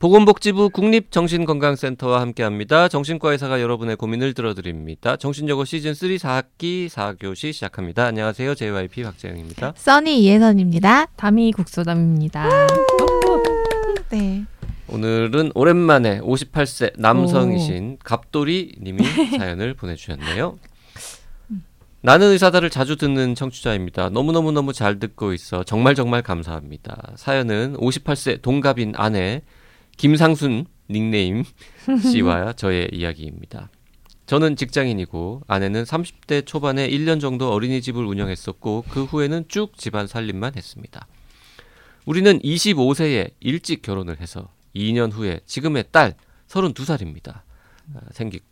보건복지부 국립정신건강센터와 함께합니다. 정신과 의사가 여러분의 고민을 들어드립니다. 정신여고 시즌3 4학기 4교시 시작합니다. 안녕하세요. JYP 박재영입니다. 써니 이혜선입니다. 다미 국소담입니다. 네. 오늘은 오랜만에 58세 남성이신 갑돌이님이 사연을 보내주셨네요. 나는 의사다를 자주 듣는 청취자입니다. 너무너무너무 잘 듣고 있어 정말 감사합니다. 사연은 58세 동갑인 아내 김상순 닉네임 씨와 저의 이야기입니다. 저는 직장인이고 아내는 30대 초반에 1년 정도 어린이집을 운영했었고 그 후에는 쭉 집안 살림만 했습니다. 우리는 25세에 일찍 결혼을 해서 2년 후에 지금의 딸 32살입니다.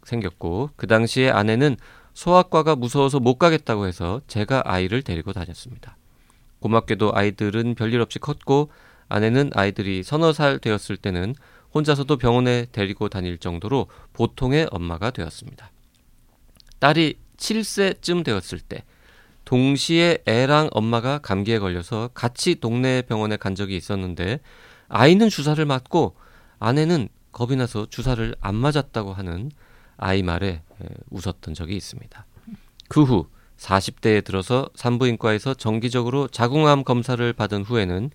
생겼고 그 당시에 아내는 소아과가 무서워서 못 가겠다고 해서 제가 아이를 데리고 다녔습니다. 고맙게도 아이들은 별일 없이 컸고 아내는 아이들이 30살 되었을 때는 혼자서도 병원에 데리고 다닐 정도로 보통의 엄마가 되었습니다. 딸이 7세쯤 되었을 때 동시에 애랑 엄마가 감기에 걸려서 같이 동네 병원에 간 적이 있었는데 아이는 주사를 맞고 아내는 겁이 나서 주사를 안 맞았다고 하는 아이 말에 웃었던 적이 있습니다. 그 후 40대에 들어서 산부인과에서 정기적으로 자궁암 검사를 받은 후에는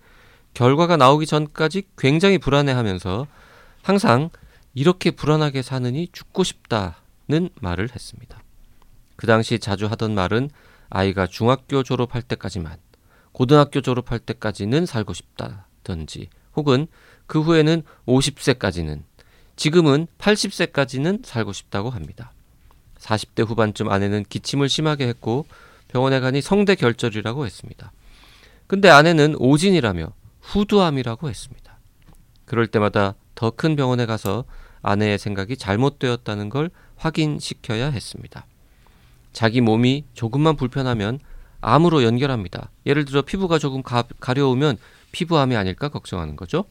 결과가 나오기 전까지 굉장히 불안해하면서 항상 이렇게 불안하게 사느니 죽고 싶다는 말을 했습니다. 그 당시 자주 하던 말은 아이가 중학교 졸업할 때까지만, 고등학교 졸업할 때까지는 살고 싶다든지 혹은 그 후에는 50세까지는, 지금은 80세까지는 살고 싶다고 합니다. 40대 후반쯤 아내는 기침을 심하게 했고 병원에 가니 성대결절이라고 했습니다. 근데 아내는 오진이라며 후두암이라고 했습니다. 그럴 때마다 더 큰 병원에 가서 아내의 생각이 잘못되었다는 걸 확인시켜야 했습니다. 자기 몸이 조금만 불편하면 암으로 연결합니다. 예를 들어 피부가 조금 가려우면 피부암이 아닐까 걱정하는 거죠.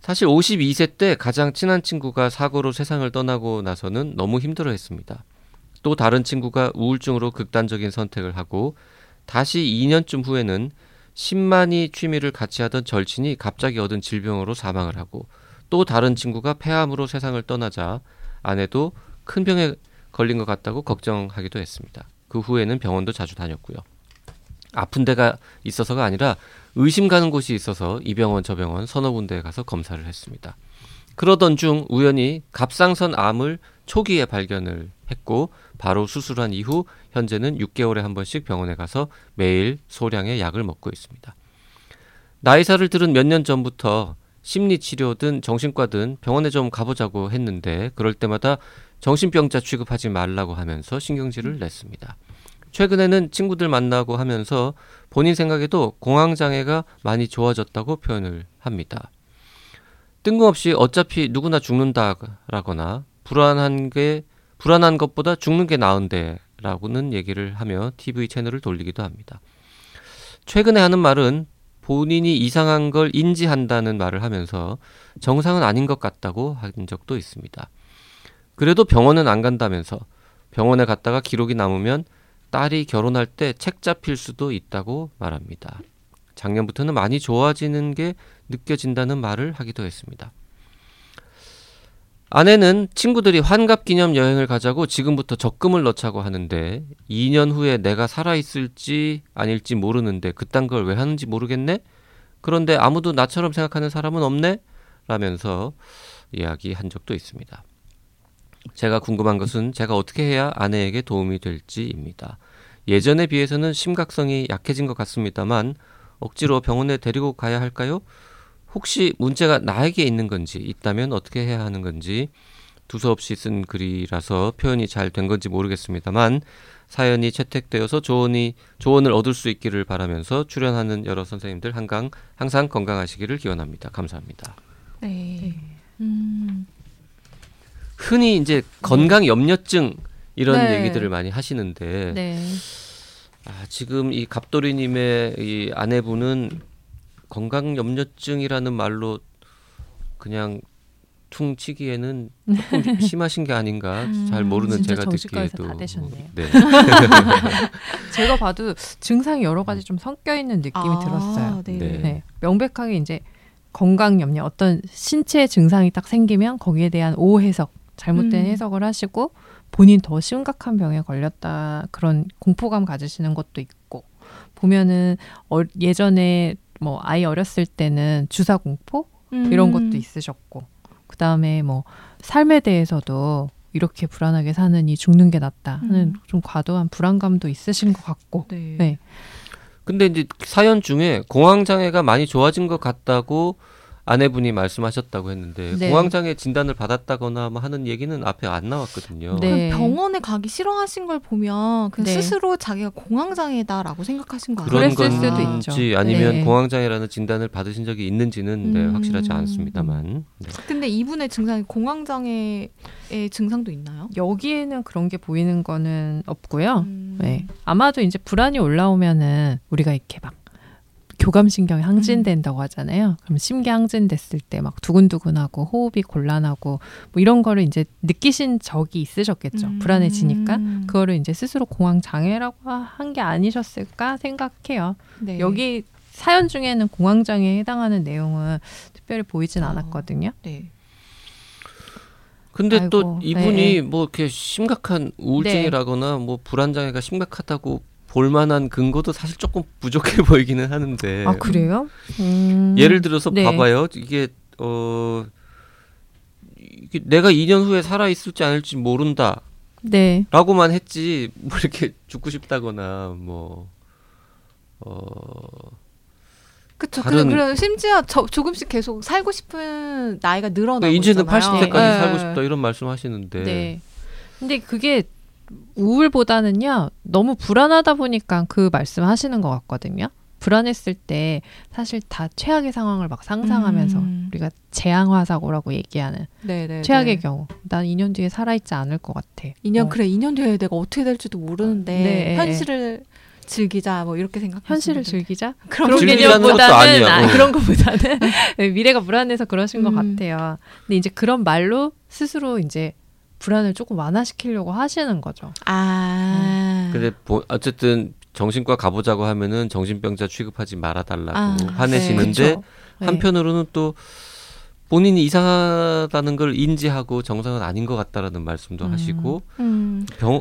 사실 52세 때 가장 친한 친구가 사고로 세상을 떠나고 나서는 너무 힘들어했습니다. 또 다른 친구가 우울증으로 극단적인 선택을 하고 다시 2년쯤 후에는 10만이 취미를 같이 하던 절친이 갑자기 얻은 질병으로 사망을 하고 또 다른 친구가 폐암으로 세상을 떠나자 아내도 큰 병에 걸린 것 같다고 걱정하기도 했습니다. 그 후에는 병원도 자주 다녔고요. 아픈 데가 있어서가 아니라 의심 가는 곳이 있어서 이 병원 저 병원 서너 군데에 가서 검사를 했습니다. 그러던 중 우연히 갑상선 암을 초기에 발견을 했고 바로 수술한 이후 현재는 6개월에 한 번씩 병원에 가서 매일 소량의 약을 먹고 있습니다. 나이사를 들은 몇 년 전부터 심리치료든 정신과든 병원에 좀 가보자고 했는데 그럴 때마다 정신병자 취급하지 말라고 하면서 신경질을 냈습니다. 최근에는 친구들 만나고 하면서 본인 생각에도 공황장애가 많이 좋아졌다고 표현을 합니다. 뜬금없이 어차피 누구나 죽는다라거나 불안한 것보다 죽는 게 나은데 라고는 얘기를 하며 TV 채널을 돌리기도 합니다. 최근에 하는 말은 본인이 이상한 걸 인지한다는 말을 하면서 정상은 아닌 것 같다고 한 적도 있습니다. 그래도 병원은 안 간다면서 병원에 갔다가 기록이 남으면 딸이 결혼할 때 책 잡힐 수도 있다고 말합니다. 작년부터는 많이 좋아지는 게 느껴진다는 말을 하기도 했습니다. 아내는 친구들이 환갑기념 여행을 가자고 지금부터 적금을 넣자고 하는데 2년 후에 내가 살아있을지 아닐지 모르는데 그딴 걸 왜 하는지 모르겠네? 그런데 아무도 나처럼 생각하는 사람은 없네? 라면서 이야기한 적도 있습니다. 제가 궁금한 것은 제가 어떻게 해야 아내에게 도움이 될지입니다. 예전에 비해서는 심각성이 약해진 것 같습니다만 억지로 병원에 데리고 가야 할까요? 혹시 문제가 나에게 있는 건지, 있다면 어떻게 해야 하는 건지 두서없이 쓴 글이라서 표현이 잘 된 건지 모르겠습니다만 사연이 채택되어서 조언을 얻을 수 있기를 바라면서 출연하는 여러 선생님들 항상 건강하시기를 기원합니다. 감사합니다. 네. 흔히 이제 건강 염려증 이런 얘기들을 많이 하시는데 지금 이 갑돌이님의 이 아내분은 건강 염려증이라는 말로 그냥 퉁치기에는 조금 심하신 게 아닌가 잘 모르는 제가 듣기에도 다 되셨네요. 네. 제가 봐도 증상이 여러 가지 좀 섞여 있는 느낌이 들었어요. 네. 명백하게 이제 건강 염려, 어떤 신체 증상이 딱 생기면 거기에 대한 오해석, 잘못된 해석을 하시고 본인 더 심각한 병에 걸렸다 그런 공포감 가지시는 것도 있고, 보면은 예전에 뭐 아이 어렸을 때는 주사 공포 이런 것도 있으셨고, 그 다음에 뭐 삶에 대해서도 이렇게 불안하게 사느니 죽는 게 낫다 하는 좀 과도한 불안감도 있으신 것 같고. 네. 네. 근데 이제 사연 중에 공황장애가 많이 좋아진 것 같다고 아내분이 말씀하셨다고 했는데 네. 공황장애 진단을 받았다거나 하는 얘기는 앞에 안 나왔거든요. 네. 병원에 가기 싫어하신 걸 보면 그냥 네. 스스로 자기가 공황장애다라고 생각하신 거 아니에요? 그런 수도 있지. 아니면 네. 공황장애라는 진단을 받으신 적이 있는지는 네, 확실하지 않습니다만. 네. 근데 이분의 증상이 공황장애의 증상도 있나요? 여기에는 그런 게 보이는 거는 없고요. 네. 아마도 이제 불안이 올라오면은 우리가 이렇게 막 교감신경이 항진된다고 하잖아요. 그럼 심기 항진됐을 때 막 두근두근하고 호흡이 곤란하고 뭐 이런 거를 이제 느끼신 적이 있으셨겠죠. 불안해지니까. 그거를 이제 스스로 공황장애라고 한 게 아니셨을까 생각해요. 네. 여기 사연 중에는 공황장애에 해당하는 내용은 특별히 보이진 않았거든요. 네. 근데 아이고, 또 이분이 네. 뭐 이렇게 심각한 우울증이라거나 네. 뭐 불안장애가 심각하다고 볼만한 근거도 사실 조금 부족해 보이기는 하는데. 아, 그래요? 예를 들어서 네. 봐봐요. 이게 내가 2년 후에 살아있을지 아닐지 모른다. 네. 라고만 했지, 뭐 이렇게 죽고 싶다거나, 뭐, 그쵸. 그리고 심지어 조금씩 계속 살고 싶은 나이가 늘어나고 있잖아요. 이제는 80세까지 네. 살고 싶다 이런 말씀 하시는데. 네. 근데 그게 우울보다는요, 너무 불안하다 보니까 그 말씀하시는 것 같거든요. 불안했을 때 사실 다 최악의 상황을 막 상상하면서 우리가 재앙화사고라고 얘기하는 네네네. 최악의 경우. 난 2년 뒤에 살아있지 않을 것 같아. 2년 뒤에 내가 어떻게 될지도 모르는데 네. 현실을 즐기자 뭐 이렇게 생각. 현실을 즐기자? 그런 개념보다는 그런 것보다는 미래가 불안해서 그러신 것 같아요. 근데 이제 그런 말로 스스로 이제 불안을 조금 완화시키려고 하시는 거죠. 아. 근데 어쨌든 정신과 가보자고 하면은 정신병자 취급하지 말아달라고 화내시는데 네. 한편으로는 또 본인이 이상하다는 걸 인지하고 정상은 아닌 것 같다라는 말씀도 하시고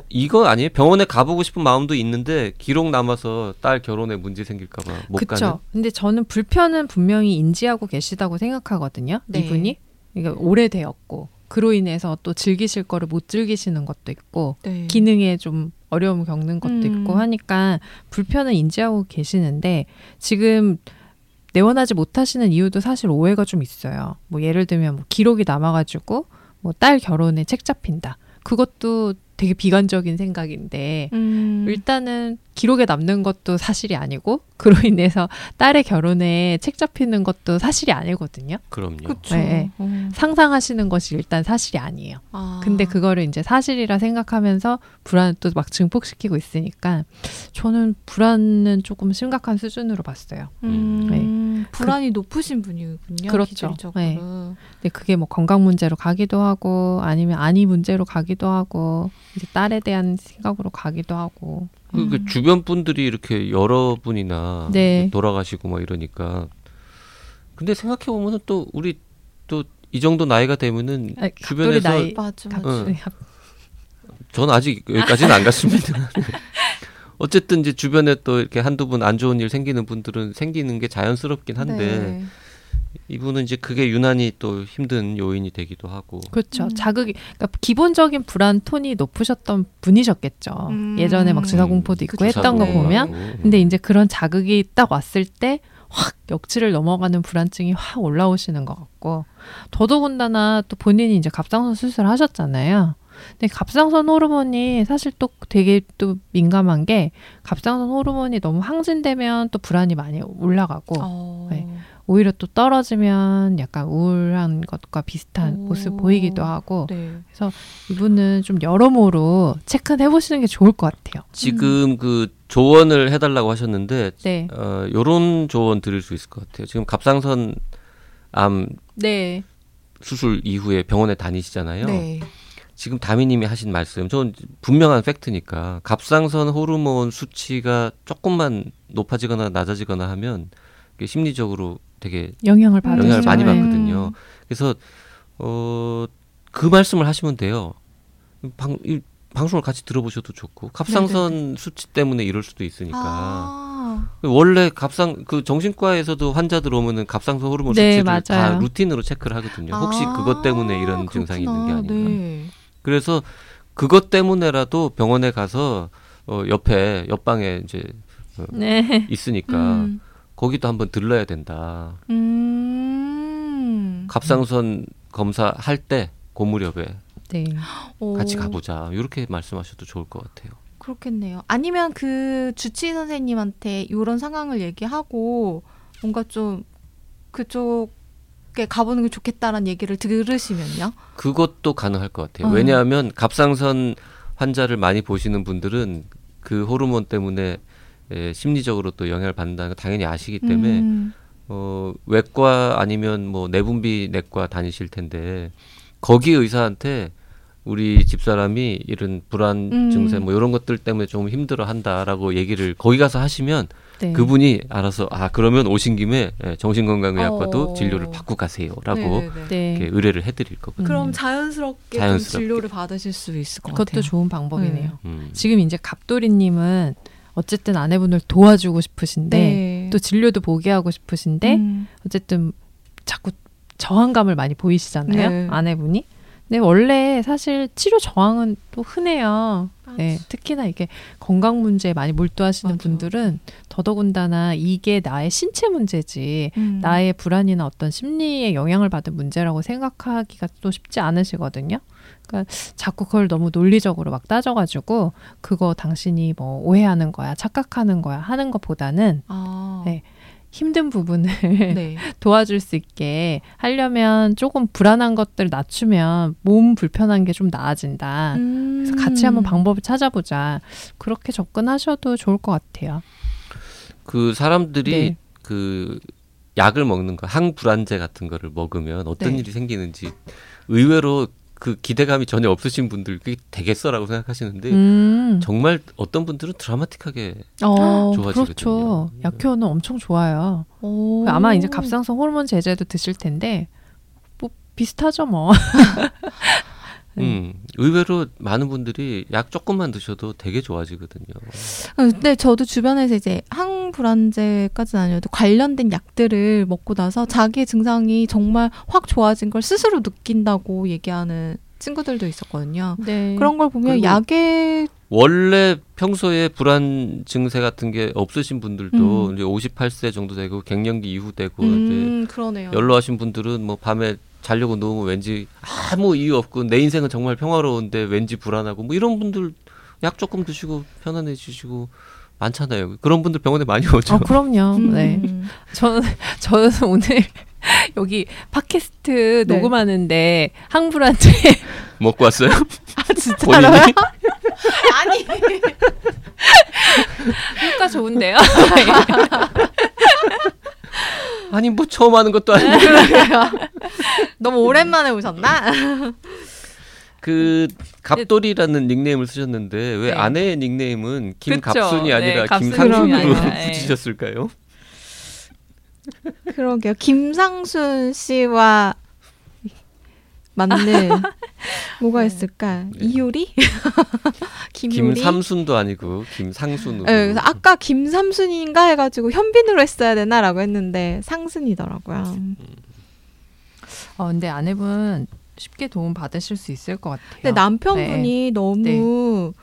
이거 아니에요? 병원에 가보고 싶은 마음도 있는데 기록 남아서 딸 결혼에 문제 생길까 봐 못 가는. 근데 저는 불편은 분명히 인지하고 계시다고 생각하거든요. 네. 이분이 그러니까 오래되었고 그로 인해서 또 즐기실 거를 못 즐기시는 것도 있고 네. 기능에 좀 어려움을 겪는 것도 있고 하니까 불편은 인지하고 계시는데 지금 내원하지 못하시는 이유도 사실 오해가 좀 있어요. 뭐 예를 들면 뭐 기록이 남아가지고 뭐 딸 결혼에 책 잡힌다. 그것도 되게 비관적인 생각인데 일단은 기록에 남는 것도 사실이 아니고 그로 인해서 딸의 결혼에 책 잡히는 것도 사실이 아니거든요. 그럼요. 네, 상상하시는 것이 일단 사실이 아니에요. 아. 근데 그거를 이제 사실이라 생각하면서 불안을 또 막 증폭시키고 있으니까 저는 불안은 조금 심각한 수준으로 봤어요. 네. 불안이 높으신 분이군요. 그렇죠. 네. 근데 그게 뭐 건강 문제로 가기도 하고 아니면 안이 문제로 가기도 하고 이제 딸에 대한 생각으로 가기도 하고. 그 주변 분들이 이렇게 여러분이나 네. 돌아가시고 막 이러니까. 근데 생각해 보면은 또 우리 또 이 정도 나이가 되면은 주변에서 나이. 전 아직 여기까지는 안 갔습니다. 어쨌든 이제 주변에 또 이렇게 한두 분 안 좋은 일 생기는 분들은 생기는 게 자연스럽긴 한데. 네. 이분은 이제 그게 유난히 또 힘든 요인이 되기도 하고. 그렇죠. 자극이, 그러니까 기본적인 불안 톤이 높으셨던 분이셨겠죠. 예전에 막 주사 공포도 있고 했던 거 보면. 근데 이제 그런 자극이 딱 왔을 때 확 역치를 넘어가는 불안증이 확 올라오시는 것 같고. 더더군다나 또 본인이 이제 갑상선 수술을 하셨잖아요. 근데 갑상선 호르몬이 사실 또 되게 또 민감한 게 갑상선 호르몬이 너무 항진되면 또 불안이 많이 올라가고. 네. 오히려 또 떨어지면 약간 우울한 것과 비슷한 모습 보이기도 하고 네. 그래서 이분은 좀 여러모로 체크는 해보시는 게 좋을 것 같아요. 지금 그 조언을 해달라고 하셨는데 네. 요런 조언 드릴 수 있을 것 같아요. 지금 갑상선 암 네. 수술 이후에 병원에 다니시잖아요. 네. 지금 다미님이 하신 말씀 저는 분명한 팩트니까 갑상선 호르몬 수치가 조금만 높아지거나 낮아지거나 하면 심리적으로 되게 영향을 많이 받거든요. 그래서 그 말씀을 하시면 돼요. 방송을 같이 들어보셔도 좋고 갑상선 수치 때문에 이럴 수도 있으니까. 원래 그 정신과에서도 환자 들어오면은 갑상선 호르몬 수치를 다 루틴으로 체크를 하거든요. 혹시 그것 때문에 이런 증상이 있는 게 아닌가. 그래서 그것 때문에라도 병원에 가서 옆방에 이제 있으니까 거기도 한번 들러야 된다. 갑상선 검사 할 때 그 무렵에 같이 가보자. 이렇게 말씀하셔도 좋을 것 같아요. 그렇겠네요. 아니면 그 주치의 선생님한테 이런 상황을 얘기하고 뭔가 좀 그쪽에 가보는 게 좋겠다라는 얘기를 들으시면요? 그것도 가능할 것 같아요. 왜냐하면 갑상선 환자를 많이 보시는 분들은 그 호르몬 때문에 심리적으로 또 영향을 받는다는 걸 당연히 아시기 때문에 외과 아니면 뭐 내분비 내과 다니실 텐데 거기 의사한테 우리 집사람이 이런 불안 증세 뭐 이런 것들 때문에 좀 힘들어한다라고 얘기를 거기 가서 하시면 그분이 알아서 그러면 오신 김에 정신건강의학과도 진료를 받고 가세요라고 이렇게 의뢰를 해드릴 거거든요. 그럼 자연스럽게. 진료를 받으실 수 있을 것 같아요. 그것도 좋은 방법이네요. 지금 이제 갑돌이님은 어쨌든 아내분을 도와주고 싶으신데 또 진료도 보게 하고 싶으신데 어쨌든 자꾸 저항감을 많이 보이시잖아요. 아내분이. 근데 원래 사실 치료 저항은 또 흔해요. 특히나 이게 건강 문제에 많이 몰두하시는 분들은 더더군다나 이게 나의 신체 문제지 나의 불안이나 어떤 심리에 영향을 받은 문제라고 생각하기가 또 쉽지 않으시거든요. 그러니까 자꾸 그걸 너무 논리적으로 막 따져가지고 그거 당신이 뭐 오해하는 거야, 착각하는 거야 하는 것보다는 힘든 부분을 도와줄 수 있게 하려면 조금 불안한 것들 낮추면 몸 불편한 게 좀 나아진다. 그래서 같이 한번 방법을 찾아보자. 그렇게 접근하셔도 좋을 것 같아요. 그 사람들이 그 약을 먹는 거, 항불안제 같은 거를 먹으면 어떤 일이 생기는지 의외로 그 기대감이 전혀 없으신 분들 그게 되겠어라고 생각하시는데 정말 어떤 분들은 드라마틱하게 좋아지거든요. 그렇죠. 약효는 엄청 좋아요. 아마 이제 갑상선 호르몬 제제도 드실 텐데 뭐 비슷하죠 뭐. 의외로 많은 분들이 약 조금만 드셔도 되게 좋아지거든요. 근데 저도 주변에서 이제 항불안제까지는 아니어도 관련된 약들을 먹고 나서 자기의 증상이 정말 확 좋아진 걸 스스로 느낀다고 얘기하는 친구들도 있었거든요. 그런 걸 보면 약에 원래 평소에 불안 증세 같은 게 없으신 분들도 이제 58세 정도 되고 갱년기 이후 되고 이제 연로하신 분들은 뭐 밤에 자려고 누우면 왠지 아무 이유 없고 내 인생은 정말 평화로운데 왠지 불안하고 뭐 이런 분들 약 조금 드시고 편안해지시고 많잖아요. 그런 분들 병원에 많이 오죠. 그럼요. 저는 오늘 여기 팟캐스트 녹음하는데 항불한테 먹고 왔어요? 진짜로요? 아니 효과 좋은데요? 아니 뭐 처음 하는 것도 아니고 너무 오랜만에 오셨나? 그 갑돌이라는 닉네임을 쓰셨는데 왜 아내의 닉네임은 김갑순이 아니라 김상순으로 붙이셨을까요? 그러게요. 김상순 씨와 맞네. 뭐가 있을까? 이효리? 김삼순도 아니고 김상순으로. 그래서 아까 김삼순인가 해가지고 현빈으로 했어야 되나라고 했는데 상순이더라고요. 근데 아내분 쉽게 도움 받으실 수 있을 것 같아요. 근데 남편분이 너무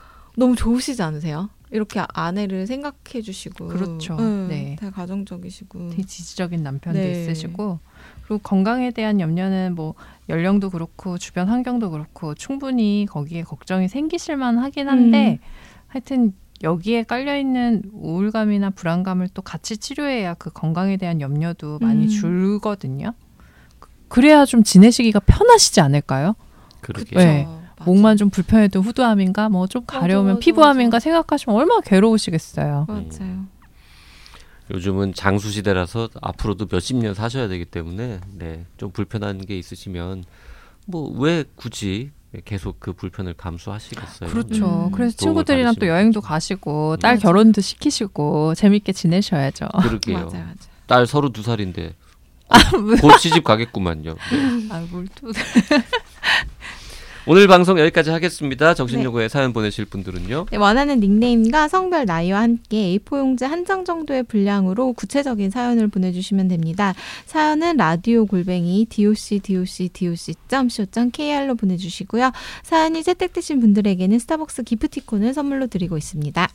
좋으시지 않으세요? 이렇게 아내를 생각해 주시고. 그렇죠. 다 가정적이시고. 되게 지지적인 남편도 있으시고. 그리고 건강에 대한 염려는 뭐 연령도 그렇고 주변 환경도 그렇고 충분히 거기에 걱정이 생기실만 하긴 한데 하여튼 여기에 깔려있는 우울감이나 불안감을 또 같이 치료해야 그 건강에 대한 염려도 많이 줄거든요. 그래야 좀 지내시기가 편하시지 않을까요? 그러게요. 목만 좀 불편해도 후두암인가 뭐 좀 가려우면 피부암인가 생각하시면 얼마나 괴로우시겠어요. 맞아요. 요즘은 장수시대라서 앞으로도 몇십 년 사셔야 되기 때문에 좀 불편한 게 있으시면 뭐 왜 굳이 계속 그 불편을 감수하시겠어요. 그렇죠. 그래서 친구들이랑 또 여행도 가시고 딸 결혼도 시키시고 재밌게 지내셔야죠. 그러게요. 딸 32살인데 곧 시집 가겠구만요. 네. 아, 뭘 또. 오늘 방송 여기까지 하겠습니다. 정신요구에 네. 사연 보내실 분들은요. 네, 원하는 닉네임과 성별, 나이와 함께 A4 용지 한 장 정도의 분량으로 구체적인 사연을 보내주시면 됩니다. 사연은 radio@docdocdoc.co.kr로 보내주시고요. 사연이 채택되신 분들에게는 스타벅스 기프티콘을 선물로 드리고 있습니다.